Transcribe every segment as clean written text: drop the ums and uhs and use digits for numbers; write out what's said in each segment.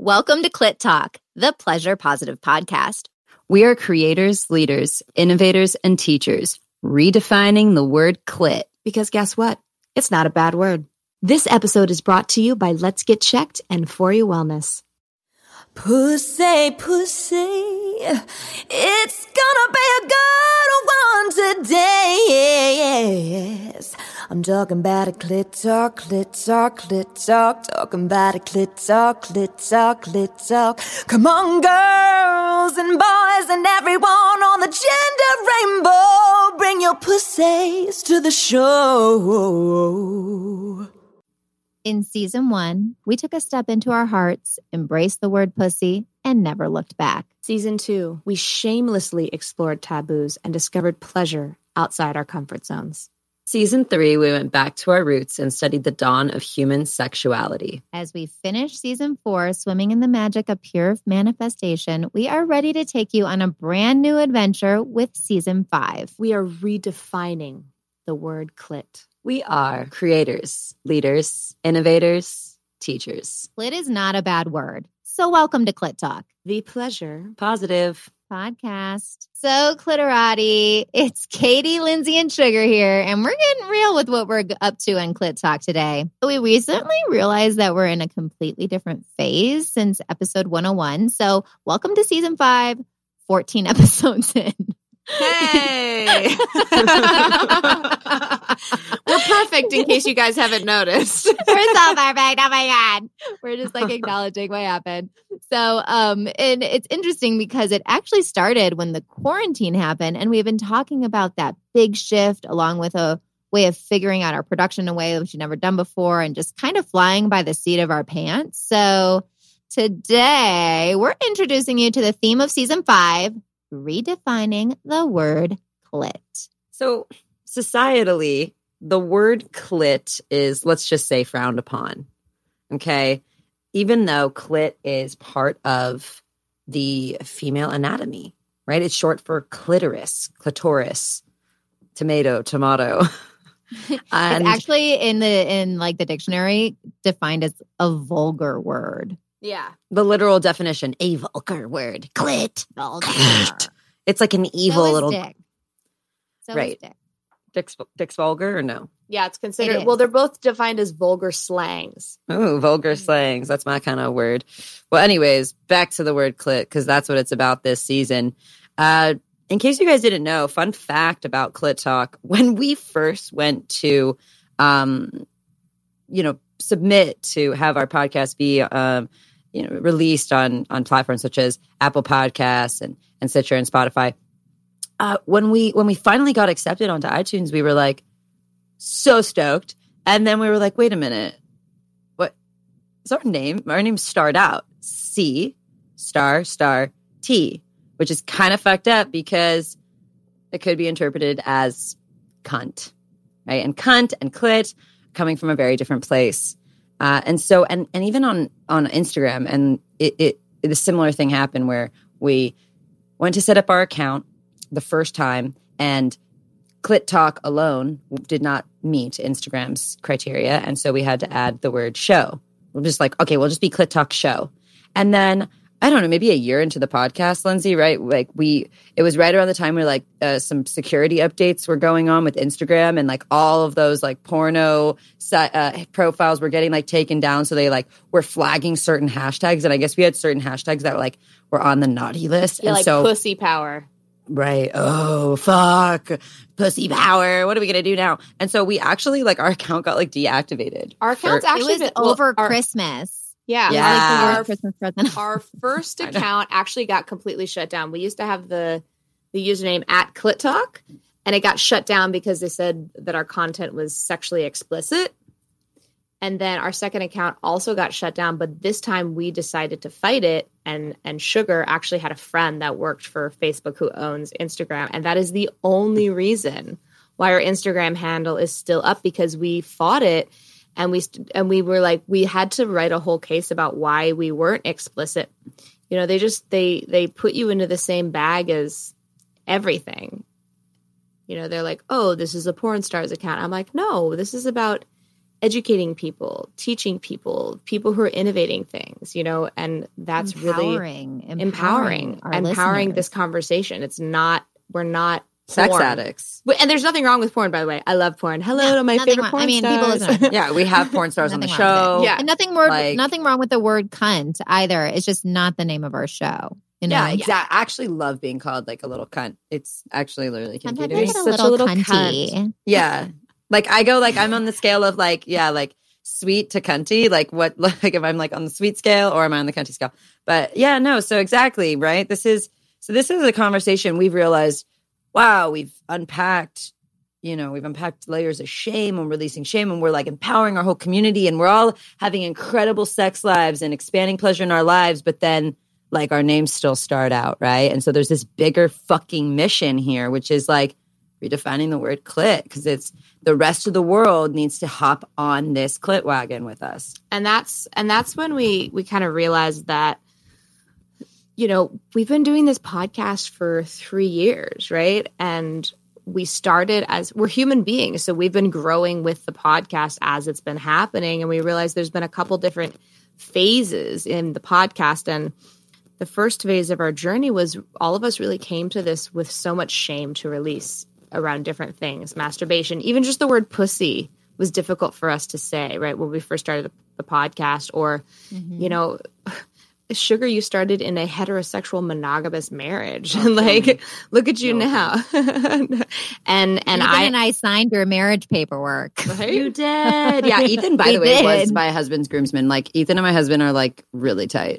Welcome to Clit Talk, the Pleasure Positive podcast. We are creators, leaders, innovators, and teachers, redefining the word clit. Because guess what? It's not a bad word. This episode is brought to you by Let's Get Checked and Foria Wellness. Pussy, pussy, it's gonna be a good one today, yes. I'm talking about a clit talk, clit talk, clit talk, talking about a clit talk, clit talk, clit talk. Come on, girls and boys and everyone on the gender rainbow, bring your pussies to the show. In season one, we took a step into our hearts, embraced the word pussy, and never looked back. Season two, we shamelessly explored taboos and discovered pleasure outside our comfort zones. Season three, we went back to our roots and studied the dawn of human sexuality. As we finish season four, swimming in the magic of pure manifestation, we are ready to take you on a brand new adventure with season five. We are redefining the word clit. We are creators, leaders, innovators, teachers. Clit is not a bad word. So welcome to Clit Talk, the Pleasure Positive podcast. So Clitorati, it's Katie, Lindsay, and Sugar here, and we're getting real with what we're up to on Clit Talk today. We recently realized that we're in a completely different phase since episode 101. So welcome to season 5, 14 episodes in. Hey! We're perfect in case you guys haven't noticed. We're so perfect. Oh my God. We're just like acknowledging what happened. So, and it's interesting because it actually started when the quarantine happened, and we've been talking about that big shift along with a way of figuring out our production in a way that we've never done before and just kind of flying by the seat of our pants. So today we're introducing you to the theme of season 5, redefining the word clit. So societally, the word clit is, let's just say, frowned upon. Okay. Even though clit is part of the female anatomy, right? It's short for clitoris, clitoris, tomato, tomato. It's actually in the dictionary defined as a vulgar word. Yeah. The literal definition, a vulgar word. Clit. Vulgar. Clit. It's like an evil little... Dick. So right. Is dick. Dick's vulgar or no? Yeah, it's considered... Well, they're both defined as vulgar slangs. Oh, vulgar slangs. That's my kind of word. Well, anyways, back to the word clit, because that's what it's about this season. In case you guys didn't know, fun fact about Clit Talk, when we first went to, submit to have our podcast be... released on platforms such as Apple Podcasts and Stitcher and Spotify. When we finally got accepted onto iTunes, we were like so stoked, and then we were like, wait a minute, what is our name? Our name starred out C*T, which is kind of fucked up because it could be interpreted as cunt, right? And cunt and clit coming from a very different place. And so even on Instagram, and the similar thing happened where we went to set up our account the first time, and Clit Talk alone did not meet Instagram's criteria, and so we had to add the word show. We're just like, okay, we'll just be Clit Talk show. And then I don't know, maybe a year into the podcast, Lindsay, right? Like it was right around the time where like some security updates were going on with Instagram, and like all of those like porno profiles were getting like taken down. So they like were flagging certain hashtags, and I guess we had certain hashtags that like were on the naughty list. Yeah, and like so, pussy power. Right. Oh, fuck. Pussy power. What are we going to do now? And so we actually like our account got like deactivated. Our account's over Christmas. Yeah. Like Christmas present. Our first account actually got completely shut down. We used to have the username @ClitTalk, and it got shut down because they said that our content was sexually explicit. And then our second account also got shut down, but this time we decided to fight it. And Sugar actually had a friend that worked for Facebook who owns Instagram, and that is the only reason why our Instagram handle is still up, because we fought it. And we were like, we had to write a whole case about why we weren't explicit. You know, they just, they put you into the same bag as everything. You know, they're like, oh, this is a porn star's account. I'm like, no, this is about educating people, teaching people, people who are innovating things, you know, and that's empowering this conversation. It's not, we're not sex addicts. And there's nothing wrong with porn, by the way. I love porn. Hello to my favorite porn stars. I mean, people we have porn stars on the show. Yeah. And nothing wrong with the word cunt either. It's just not the name of our show. You know? Yeah, exactly. I actually love being called like a little cunt. It's actually literally confusing. You're such a little cunt. Yeah. Like I go like I'm on the scale of like, yeah, like sweet to cunty, like what, like if I'm like on the sweet scale or am I on the cunty scale? But yeah, no. So exactly. Right. This is a conversation we've realized, wow, we've unpacked layers of shame and releasing shame. And we're like empowering our whole community and we're all having incredible sex lives and expanding pleasure in our lives. But then like our names still start out. Right. And so there's this bigger fucking mission here, which is like, redefining the word clit because it's the rest of the world needs to hop on this clit wagon with us. And that's when we kind of realized that, you know, we've been doing this podcast for 3 years, right? And we started as we're human beings. So we've been growing with the podcast as it's been happening. And we realized there's been a couple different phases in the podcast. And the first phase of our journey was all of us really came to this with so much shame to release around different things. Masturbation, even just the word pussy was difficult for us to say, right? When we first started the podcast or, you know, Sugar, you started in a heterosexual monogamous marriage. And like, look at you now. and I signed your marriage paperwork. Right? You did. Yeah. Ethan, by the way, was my husband's groomsman. Like Ethan and my husband are like really tight.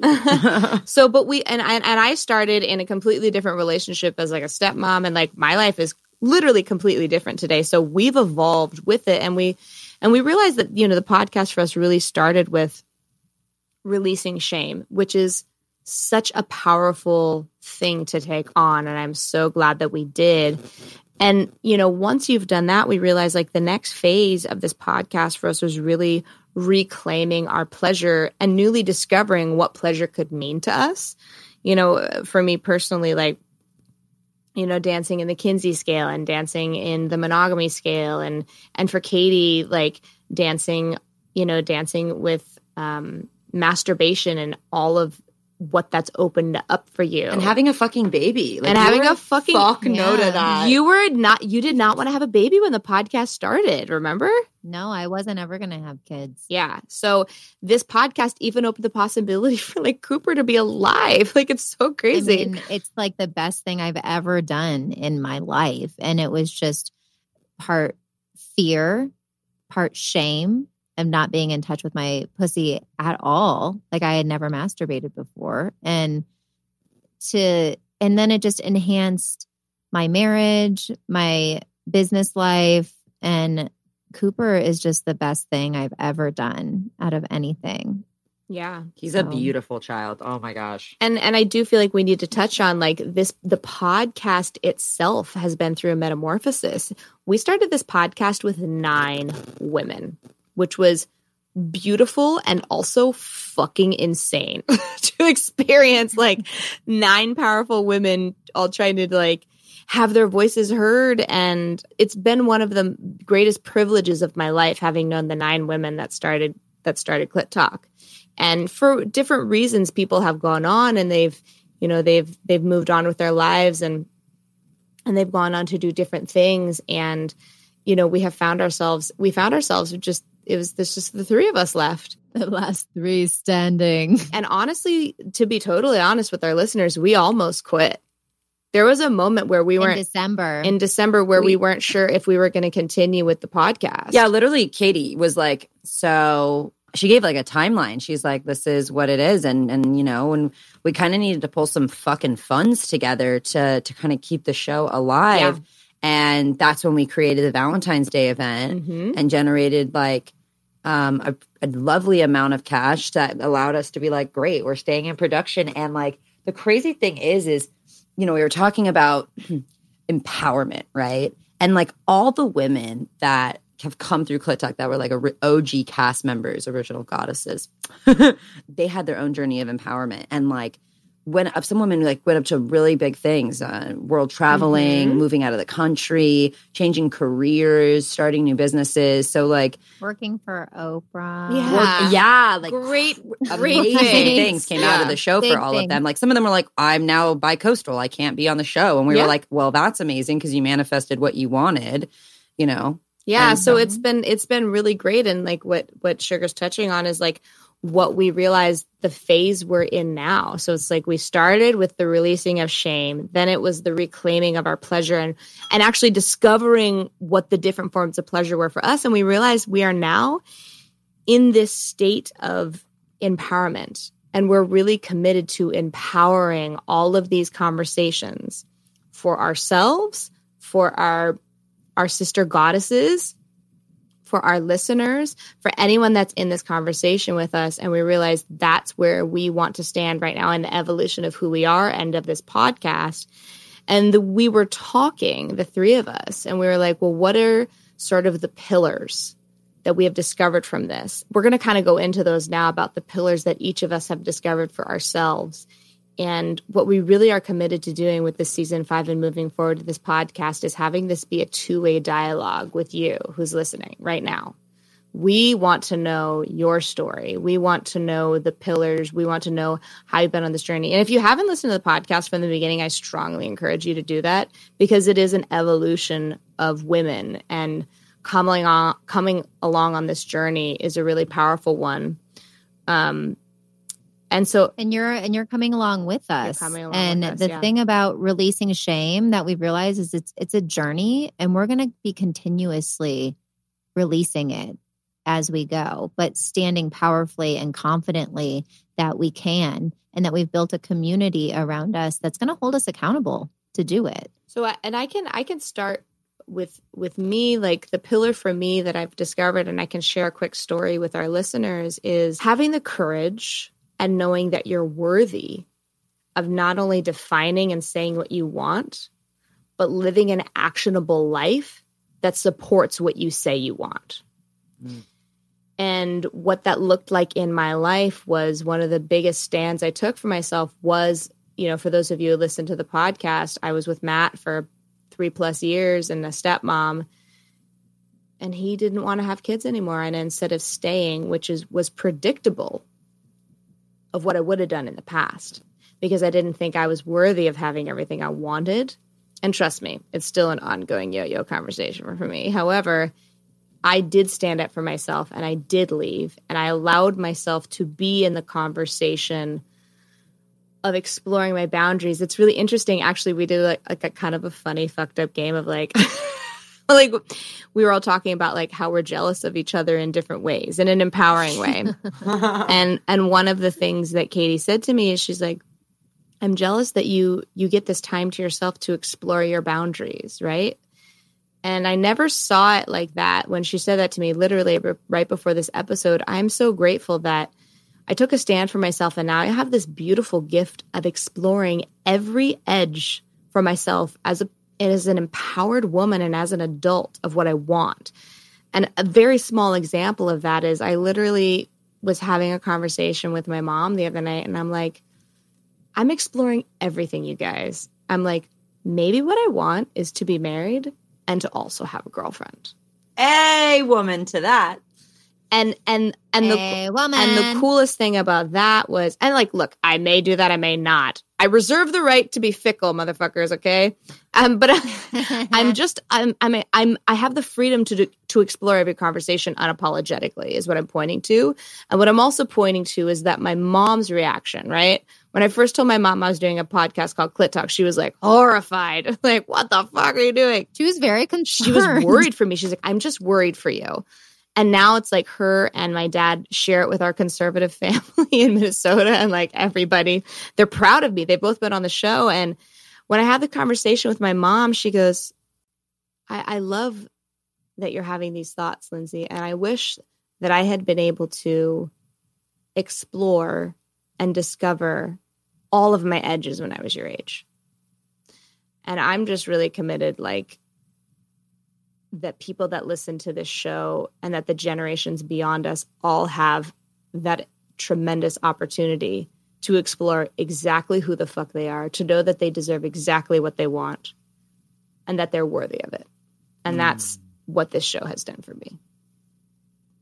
So, but I started in a completely different relationship as like a stepmom and like my life is literally completely different today. So we've evolved with it. And we realized that, you know, the podcast for us really started with releasing shame, which is such a powerful thing to take on. And I'm so glad that we did. And, you know, once you've done that, we realized like the next phase of this podcast for us was really reclaiming our pleasure and newly discovering what pleasure could mean to us. You know, for me personally, like, you know, dancing in the Kinsey scale and dancing in the monogamy scale. And for Katie, like dancing with masturbation and all of what that's opened up for you. And having a fucking baby. Like, and having a fucking... Fuck no to that. You did not want to have a baby when the podcast started, remember? No, I wasn't ever going to have kids. Yeah. So this podcast even opened the possibility for like Cooper to be alive. Like it's so crazy. I mean, it's like the best thing I've ever done in my life. And it was just part fear, part shame of not being in touch with my pussy at all. Like I had never masturbated before. And then it just enhanced my marriage, my business life, and Cooper is just the best thing I've ever done out of anything. Yeah. He's a beautiful child. Oh my gosh. And I do feel like we need to touch on like this, the podcast itself has been through a metamorphosis. We started this podcast with 9 women, which was beautiful and also fucking insane to experience like 9 powerful women all trying to like have their voices heard. And it's been one of the greatest privileges of my life, having known the 9 women that started Clit Talk. And for different reasons, people have gone on and they've moved on with their lives and they've gone on to do different things. And, you know, we found ourselves just, it was this just the 3 of us left. The last 3 standing. And honestly, to be totally honest with our listeners, we almost quit. There was a moment where we weren't in December where we weren't sure if we were going to continue with the podcast. Yeah, literally Katie was like, so she gave like a timeline. She's like, this is what it is. And you know, and we kind of needed to pull some fucking funds together to kind of keep the show alive. Yeah. And that's when we created the Valentine's Day event and generated like a lovely amount of cash that allowed us to be like, great, we're staying in production. And like the crazy thing is, you know, we were talking about empowerment, right? And like all the women that have come through Clit Talk that were like OG cast members, original goddesses, they had their own journey of empowerment. And like some women went up to really big things, world traveling, mm-hmm. moving out of the country, changing careers, starting new businesses. So like working for Oprah. Yeah. Great things came out of the show for all of them. Like some of them were like, I'm now bicoastal. I can't be on the show. And we were like, well, that's amazing because you manifested what you wanted, you know? Yeah. So it's been really great. And like what Sugar's touching on is like, what we realized the phase we're in now. So it's like we started with the releasing of shame, then it was the reclaiming of our pleasure and actually discovering what the different forms of pleasure were for us. And we realized we are now in this state of empowerment, and we're really committed to empowering all of these conversations for ourselves, for our sister goddesses, for our listeners, for anyone that's in this conversation with us. And we realize that's where we want to stand right now in the evolution of who we are and of this podcast. And we were talking, the three of us, and we were like, well, what are sort of the pillars that we have discovered from this? We're going to kind of go into those now about the pillars that each of us have discovered for ourselves. And what we really are committed to doing with this season 5 and moving forward to this podcast is having this be a two-way dialogue with you who's listening right now. We want to know your story. We want to know the pillars. We want to know how you've been on this journey. And if you haven't listened to the podcast from the beginning, I strongly encourage you to do that because it is an evolution of women. And coming along on this journey is a really powerful one. And you're coming along with us. The thing about releasing shame that we've realized is it's a journey, and we're going to be continuously releasing it as we go, but standing powerfully and confidently that we can, and that we've built a community around us that's going to hold us accountable to do it. So, and I can start with me, like the pillar for me that I've discovered, and I can share a quick story with our listeners, is having the courage and knowing that you're worthy of not only defining and saying what you want, but living an actionable life that supports what you say you want. Mm. And what that looked like in my life was one of the biggest stands I took for myself was, you know, for those of you who listen to the podcast, I was with Matt for 3+ years and a stepmom. And he didn't want to have kids anymore. And instead of staying, which was predictable of what I would have done in the past, because I didn't think I was worthy of having everything I wanted. And trust me, it's still an ongoing yo-yo conversation for me. However, I did stand up for myself, and I did leave, and I allowed myself to be in the conversation of exploring my boundaries. It's really interesting. Actually, we did like a kind of a funny, fucked up game of like... like we were all talking about like how we're jealous of each other in different ways, in an empowering way. and one of the things that Katie said to me is she's like, I'm jealous that you get this time to yourself to explore your boundaries. Right. And I never saw it like that. When she said that to me, literally right before this episode, I'm so grateful that I took a stand for myself. And now I have this beautiful gift of exploring every edge for myself as an empowered woman and as an adult of what I want. And a very small example of that is I literally was having a conversation with my mom the other night, and I'm like, I'm exploring everything, you guys. I'm like, maybe what I want is to be married and to also have a girlfriend. Hey, woman to that. And the coolest thing about that was, and like, look, I may do that, I may not. I reserve the right to be fickle, motherfuckers. Okay, but I have the freedom to explore every conversation unapologetically is what I'm pointing to, and what I'm also pointing to is that my mom's reaction, right? When I first told my mom I was doing a podcast called Clit Talk, she was like horrified, like, "What the fuck are you doing?" She was very concerned. She was worried for me. She's like, "I'm just worried for you." And now it's like her and my dad share it with our conservative family in Minnesota and like everybody. They're proud of me. They've both been on the show. And when I had the conversation with my mom, she goes, I love that you're having these thoughts, Lindsay. And I wish that I had been able to explore and discover all of my edges when I was your age. And I'm just really committed, like, that people that listen to this show and that the generations beyond us all have that tremendous opportunity to explore exactly who the fuck they are, to know that they deserve exactly what they want and that they're worthy of it. And that's what this show has done for me.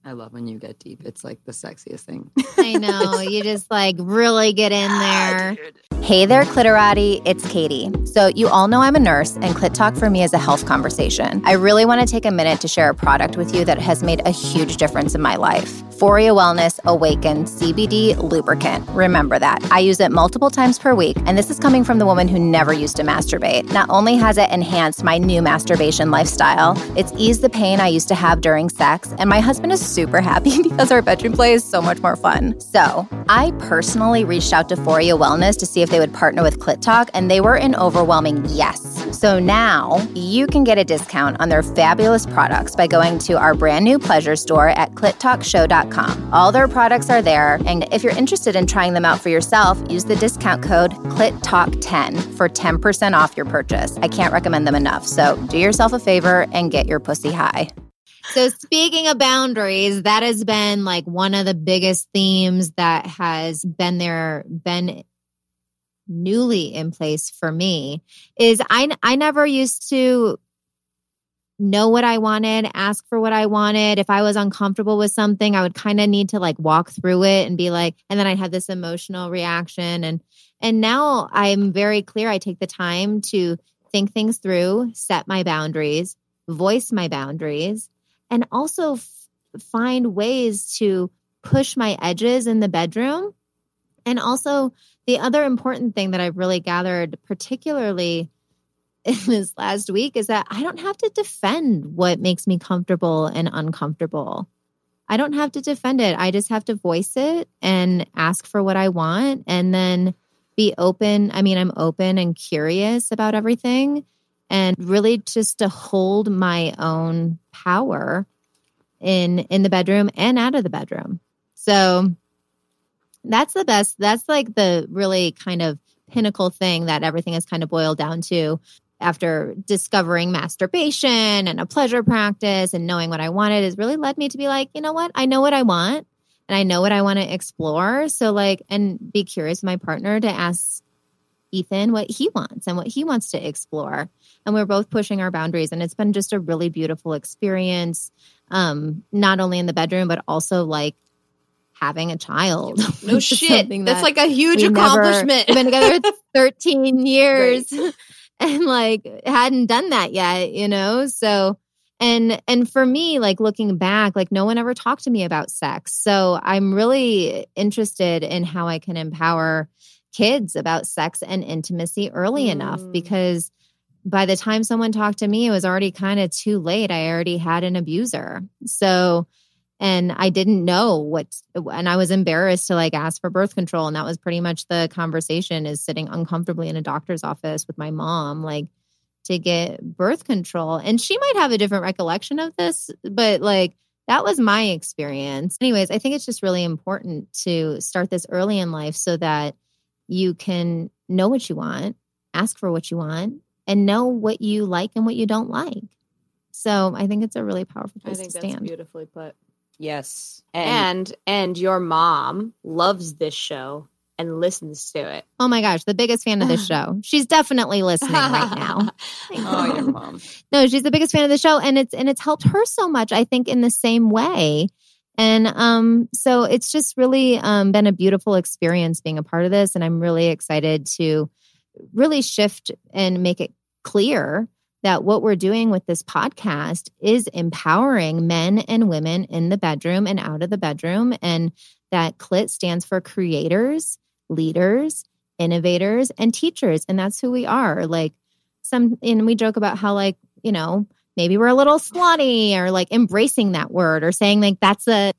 I love when you get deep. It's like the sexiest thing. I know. You just like really get in there. Hey there, Clitorati. It's Katie. So you all know I'm a nurse, and Clit Talk for me is a health conversation. I really want to take a minute to share a product with you that has made a huge difference in my life. Foria Wellness Awaken CBD Lubricant. Remember that. I use it multiple times per week, and this is coming from the woman who never used to masturbate. Not only has it enhanced my new masturbation lifestyle, it's eased the pain I used to have during sex, and my husband is super happy because our bedroom play is so much more fun. So I personally reached out to Foria Wellness to see if they would partner with Clit Talk, and they were an overwhelming yes. So now you can get a discount on their fabulous products by going to our brand new Pleasure store at clittalkshow.com. All their products are there, and if you're interested in trying them out for yourself, use the discount code CLITTALK10 for 10% off your purchase. I can't recommend them enough, so do yourself a favor and get your pussy high. So speaking of boundaries, that has been like one of the biggest themes that has been newly in place for me is I never used to know what I wanted, ask for what I wanted. If I was uncomfortable with something, I would kind of need to like walk through it and be like, and then I'd have this emotional reaction. And now I'm very clear. I take the time to think things through, set my boundaries, voice my boundaries, and also find ways to push my edges in the bedroom. And also the other important thing that I've really gathered, particularly in this last week, is that I don't have to defend what makes me comfortable and uncomfortable. I don't have to defend it. I just have to voice it and ask for what I want and then be open. I mean, I'm open and curious about everything. And really just to hold my own power in the bedroom and out of the bedroom. So that's the best. That's like the really kind of pinnacle thing that everything has kind of boiled down to after discovering masturbation and a pleasure practice and knowing what I wanted has really led me to be like, you know what? I know what I want and I know what I want to explore. So like, and be curious with my partner to ask Ethan what he wants and what he wants to explore. And we're both pushing our boundaries. And it's been just a really beautiful experience, not only in the bedroom, but also like having a child. No shit. That's like a huge accomplishment. We've been together 13 years right. And like hadn't done that yet, you know? So, and for me, like looking back, like no one ever talked to me about sex. So I'm really interested in how I can empower kids about sex and intimacy early enough because by the time someone talked to me, it was already kind of too late. I already had an abuser. So, and I didn't know and I was embarrassed to like ask for birth control. And that was pretty much the conversation is sitting uncomfortably in a doctor's office with my mom, like to get birth control. And she might have a different recollection of this, but like that was my experience. Anyways, I think it's just really important to start this early in life so that you can know what you want, ask for what you want, and know what you like and what you don't like. So I think it's a really powerful place to stand. I think that's beautifully put. Yes. And your mom loves this show and listens to it. Oh my gosh, the biggest fan of this show. She's definitely listening right now. Oh, your mom. No, she's the biggest fan of the show, and it's helped her so much, I think, in the same way. And so it's just really been a beautiful experience being a part of this. And I'm really excited to really shift and make it clear that what we're doing with this podcast is empowering men and women in the bedroom and out of the bedroom. And that CLIT stands for creators, leaders, innovators, and teachers. And that's who we are. Like and we joke about how like, you know, maybe we're a little slutty or like embracing that word or saying like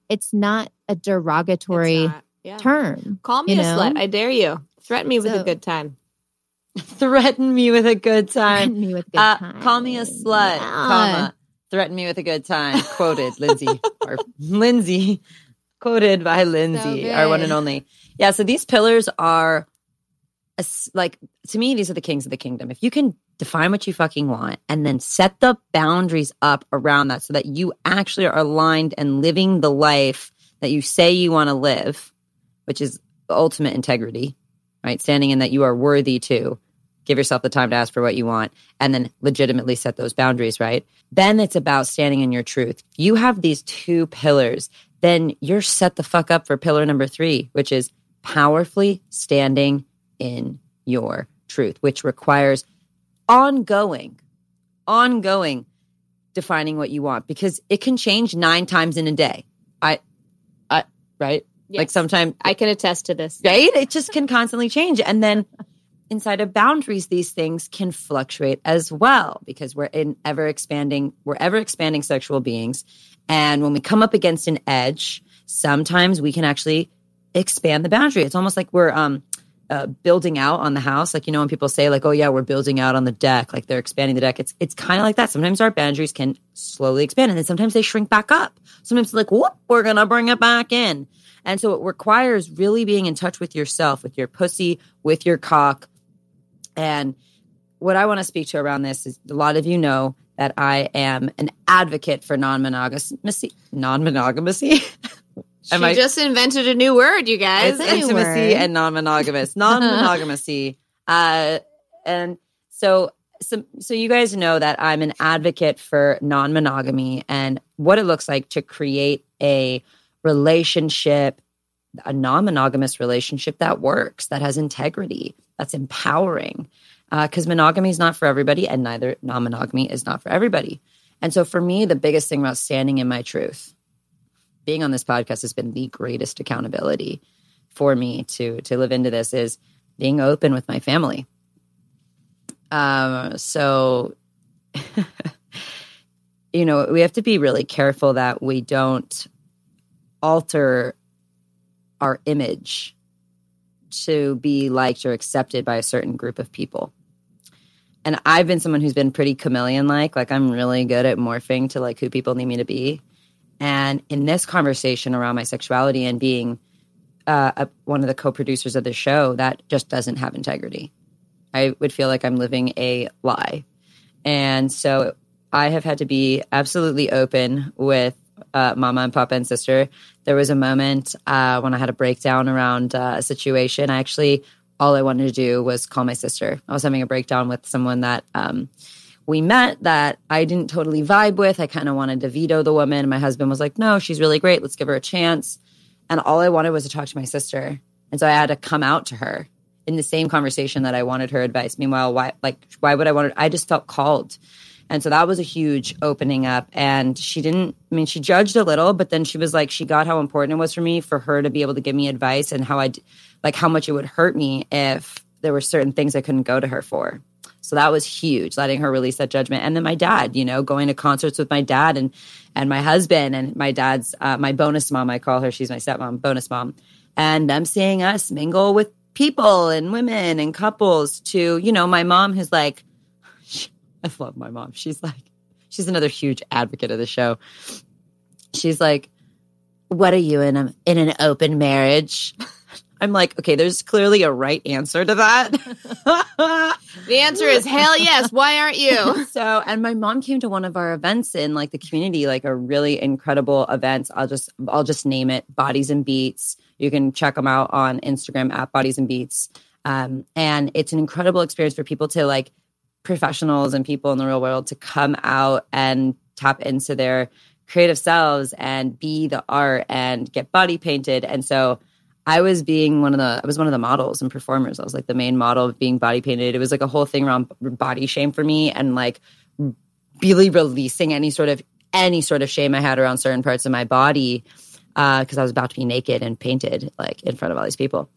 it's not a derogatory term. Call me a slut. I dare you. Threaten me with a good time. Threaten me with a good time. Threaten me with a good time. Call me a slut, comma. Threaten me with a good time. Quoted Lindsay. Or Lindsay. Quoted by Lindsay, our one and only. Yeah, so these pillars are to me, these are the kings of the kingdom. If you can define what you fucking want and then set the boundaries up around that so that you actually are aligned and living the life that you say you want to live, which is the ultimate integrity, right? Standing in that you are worthy to give yourself the time to ask for what you want and then legitimately set those boundaries, right? Then it's about standing in your truth. If you have these two pillars, then you're set the fuck up for pillar number 3, which is powerfully standing in your truth, which requires ongoing defining what you want, because it can change 9 times in a day. Right? Yes. Like sometimes I can attest to this, right? It just can constantly change. And then inside of boundaries, these things can fluctuate as well, because we're ever expanding sexual beings. And when we come up against an edge, sometimes we can actually expand the boundary. It's almost like we're building out on the house. Like, you know, when people say like, oh yeah, we're building out on the deck, like they're expanding the deck. It's kind of like that. Sometimes our boundaries can slowly expand, and then sometimes they shrink back up. Sometimes it's like, whoop, we're going to bring it back in. And so it requires really being in touch with yourself, with your pussy, with your cock. And what I want to speak to around this is, a lot of you know that I am an advocate for non-monogamy. She just invented a new word, you guys. It's intimacy and non-monogamous. Non-monogamacy. And so you guys know that I'm an advocate for non-monogamy and what it looks like to create a relationship, a non-monogamous relationship that works, that has integrity, that's empowering. Because monogamy is not for everybody, and neither non-monogamy is not for everybody. And so for me, the biggest thing about standing in my truth, being on this podcast has been the greatest accountability for me to live into this, is being open with my family. So, you know, we have to be really careful that we don't alter our image to be liked or accepted by a certain group of people. And I've been someone who's been pretty chameleon-like. Like, I'm really good at morphing to like who people need me to be. And in this conversation around my sexuality and being one of the co-producers of the show, that just doesn't have integrity. I would feel like I'm living a lie. And so I have had to be absolutely open with Mama and Papa and Sister. There was a moment when I had a breakdown around a situation. All I wanted to do was call my sister. I was having a breakdown with someone that we met that I didn't totally vibe with. I kind of wanted to veto the woman. My husband was like, no, she's really great. Let's give her a chance. And all I wanted was to talk to my sister. And so I had to come out to her in the same conversation that I wanted her advice. Meanwhile, why would I want her? I just felt called. And so that was a huge opening up. And she judged a little, but then she was like, she got how important it was for me for her to be able to give me advice, and how much it would hurt me if there were certain things I couldn't go to her for. So that was huge, letting her release that judgment. And then my dad, you know, going to concerts with my dad and my husband and my dad's, my bonus mom, I call her. She's my stepmom, bonus mom. And I'm seeing us mingle with people and women and couples to, you know, my mom who's like, I love my mom. She's another huge advocate of the show. She's like, what are you in an open marriage? I'm like, okay, there's clearly a right answer to that. The answer is hell yes. Why aren't you? So, and my mom came to one of our events in like the community, like a really incredible event. I'll just name it, Bodies and Beats. You can check them out on Instagram at Bodies and Beats. And it's an incredible experience for people to like professionals and people in the real world to come out and tap into their creative selves and be the art and get body painted. And so I was one of the models and performers. I was like the main model of being body painted. It was like a whole thing around body shame for me, and like really releasing any sort of shame I had around certain parts of my body, because I was about to be naked and painted like in front of all these people.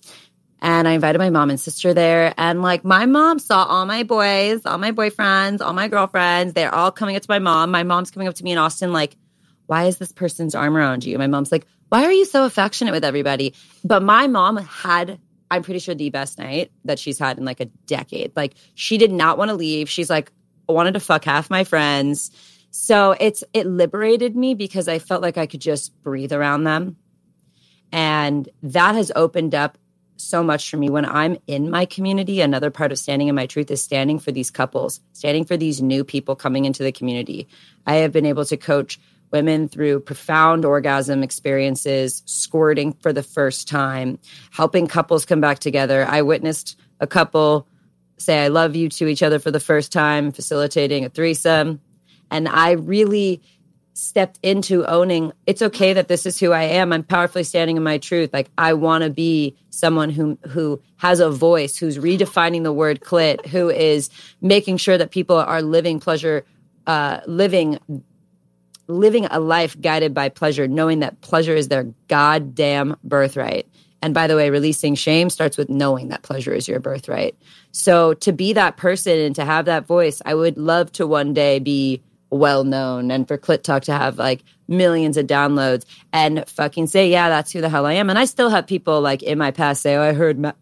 And I invited my mom and sister there, and like my mom saw all my boys, all my boyfriends, all my girlfriends. They're all coming up to my mom. My mom's coming up to me in Austin like, why is this person's arm around you? My mom's like, why are you so affectionate with everybody? But my mom had, I'm pretty sure, the best night that she's had in like a decade. Like, she did not want to leave. She's like, I wanted to fuck half my friends. So it liberated me because I felt like I could just breathe around them. And that has opened up so much for me. When I'm in my community, another part of standing in my truth is standing for these couples, standing for these new people coming into the community. I have been able to coach women through profound orgasm experiences, squirting for the first time, helping couples come back together. I witnessed a couple say, "I love you" to each other for the first time, facilitating a threesome. And I really stepped into owning, it's okay that this is who I am. I'm powerfully standing in my truth. Like, I want to be someone who has a voice, who's redefining the word clit, who is making sure that people are living pleasure, living a life guided by pleasure, knowing that pleasure is their goddamn birthright. And by the way, releasing shame starts with knowing that pleasure is your birthright. So to be that person and to have that voice, I would love to one day be well-known and for Clit Talk to have like millions of downloads and fucking say, yeah, that's who the hell I am. And I still have people like in my past say, I heard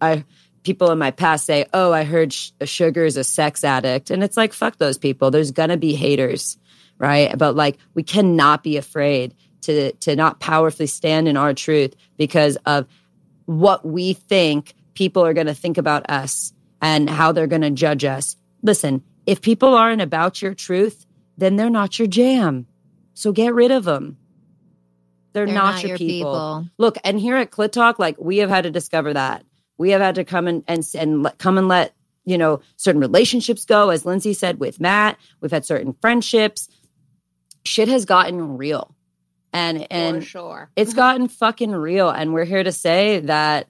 Sugar's a sex addict. And it's like, fuck those people. There's going to be haters, right? But like, we cannot be afraid to not powerfully stand in our truth because of what we think people are going to think about us and how they're going to judge us. Listen, if people aren't about your truth, then they're not your jam. So get rid of them. They're not your people. Look, and here at Clit Talk, like, we have had to discover that. We have had to come and let, you know, certain relationships go, as Lindsay said, with Matt. We've had certain friendships. Shit has gotten real. And for sure. It's gotten fucking real. And we're here to say that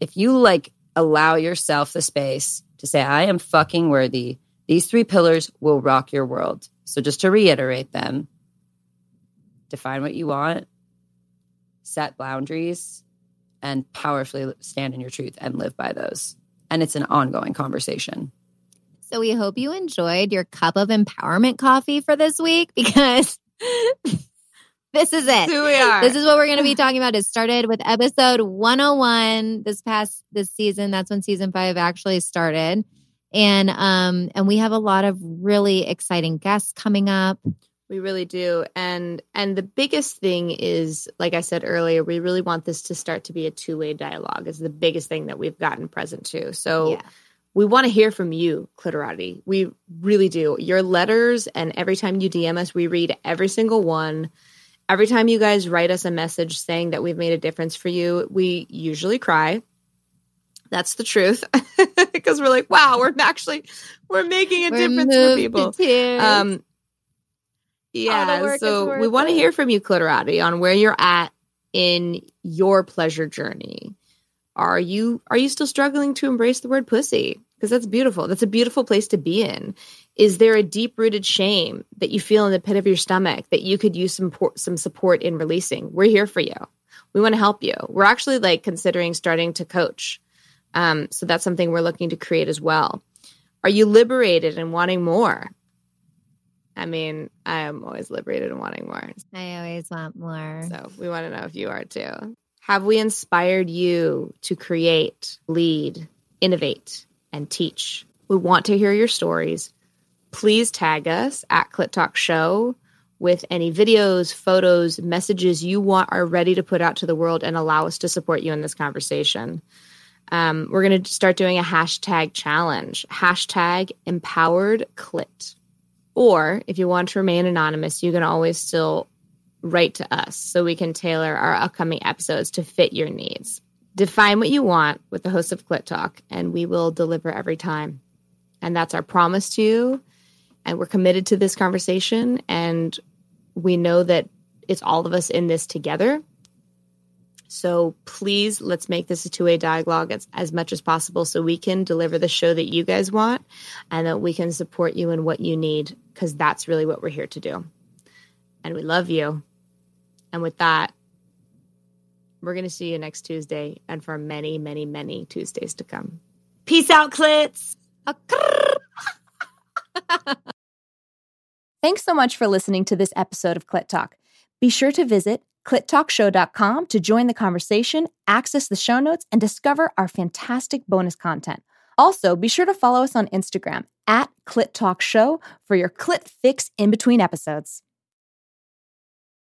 if you like allow yourself the space to say, I am fucking worthy, these three pillars will rock your world. So just to reiterate them, define what you want, set boundaries, and powerfully stand in your truth and live by those. And it's an ongoing conversation. So we hope you enjoyed your cup of empowerment coffee for this week, because this is it. Who we are. This is what we're going to be talking about. It started with episode 101 this season. That's when season 5 actually started. And we have a lot of really exciting guests coming up. We really do. And the biggest thing is, like I said earlier, we really want this to start to be a two-way dialogue is the biggest thing that we've gotten present to. So yeah. We want to hear from you, Clitorati. We really do. Your letters, and every time you DM us, we read every single one. Every time you guys write us a message saying that we've made a difference for you, we usually cry. That's the truth, because we're like, wow, we're making a difference for people. Yeah, so we want to hear from you, Clitorati, on where you're at in your pleasure journey. Are you still struggling to embrace the word pussy? Because that's beautiful. That's a beautiful place to be in. Is there a deep-rooted shame that you feel in the pit of your stomach that you could use some support in releasing? We're here for you. We want to help you. We're actually like considering starting to coach. So that's something we're looking to create as well. Are you liberated and wanting more? I mean, I am always liberated and wanting more. I always want more. So we want to know if you are too. Have we inspired you to create, lead, innovate, and teach? We want to hear your stories. Please tag us at Clit Talk Show with any videos, photos, messages you want are ready to put out to the world and allow us to support you in this conversation. We're going to start doing a hashtag challenge, #EmpoweredClit. Or if you want to remain anonymous, you can always still write to us so we can tailor our upcoming episodes to fit your needs. Define what you want with the hosts of Clit Talk, and we will deliver every time. And that's our promise to you. And we're committed to this conversation, and we know that it's all of us in this together. So please, let's make this a two-way dialogue as much as possible so we can deliver the show that you guys want and that we can support you in what you need, because that's really what we're here to do. And we love you. And with that, we're going to see you next Tuesday and for many, many, many Tuesdays to come. Peace out, Clits! Thanks so much for listening to this episode of Clit Talk. Be sure to visit clittalkshow.com to join the conversation, access the show notes, and discover our fantastic bonus content. Also, be sure to follow us on Instagram at Clit Talk Show for your clit fix in between episodes.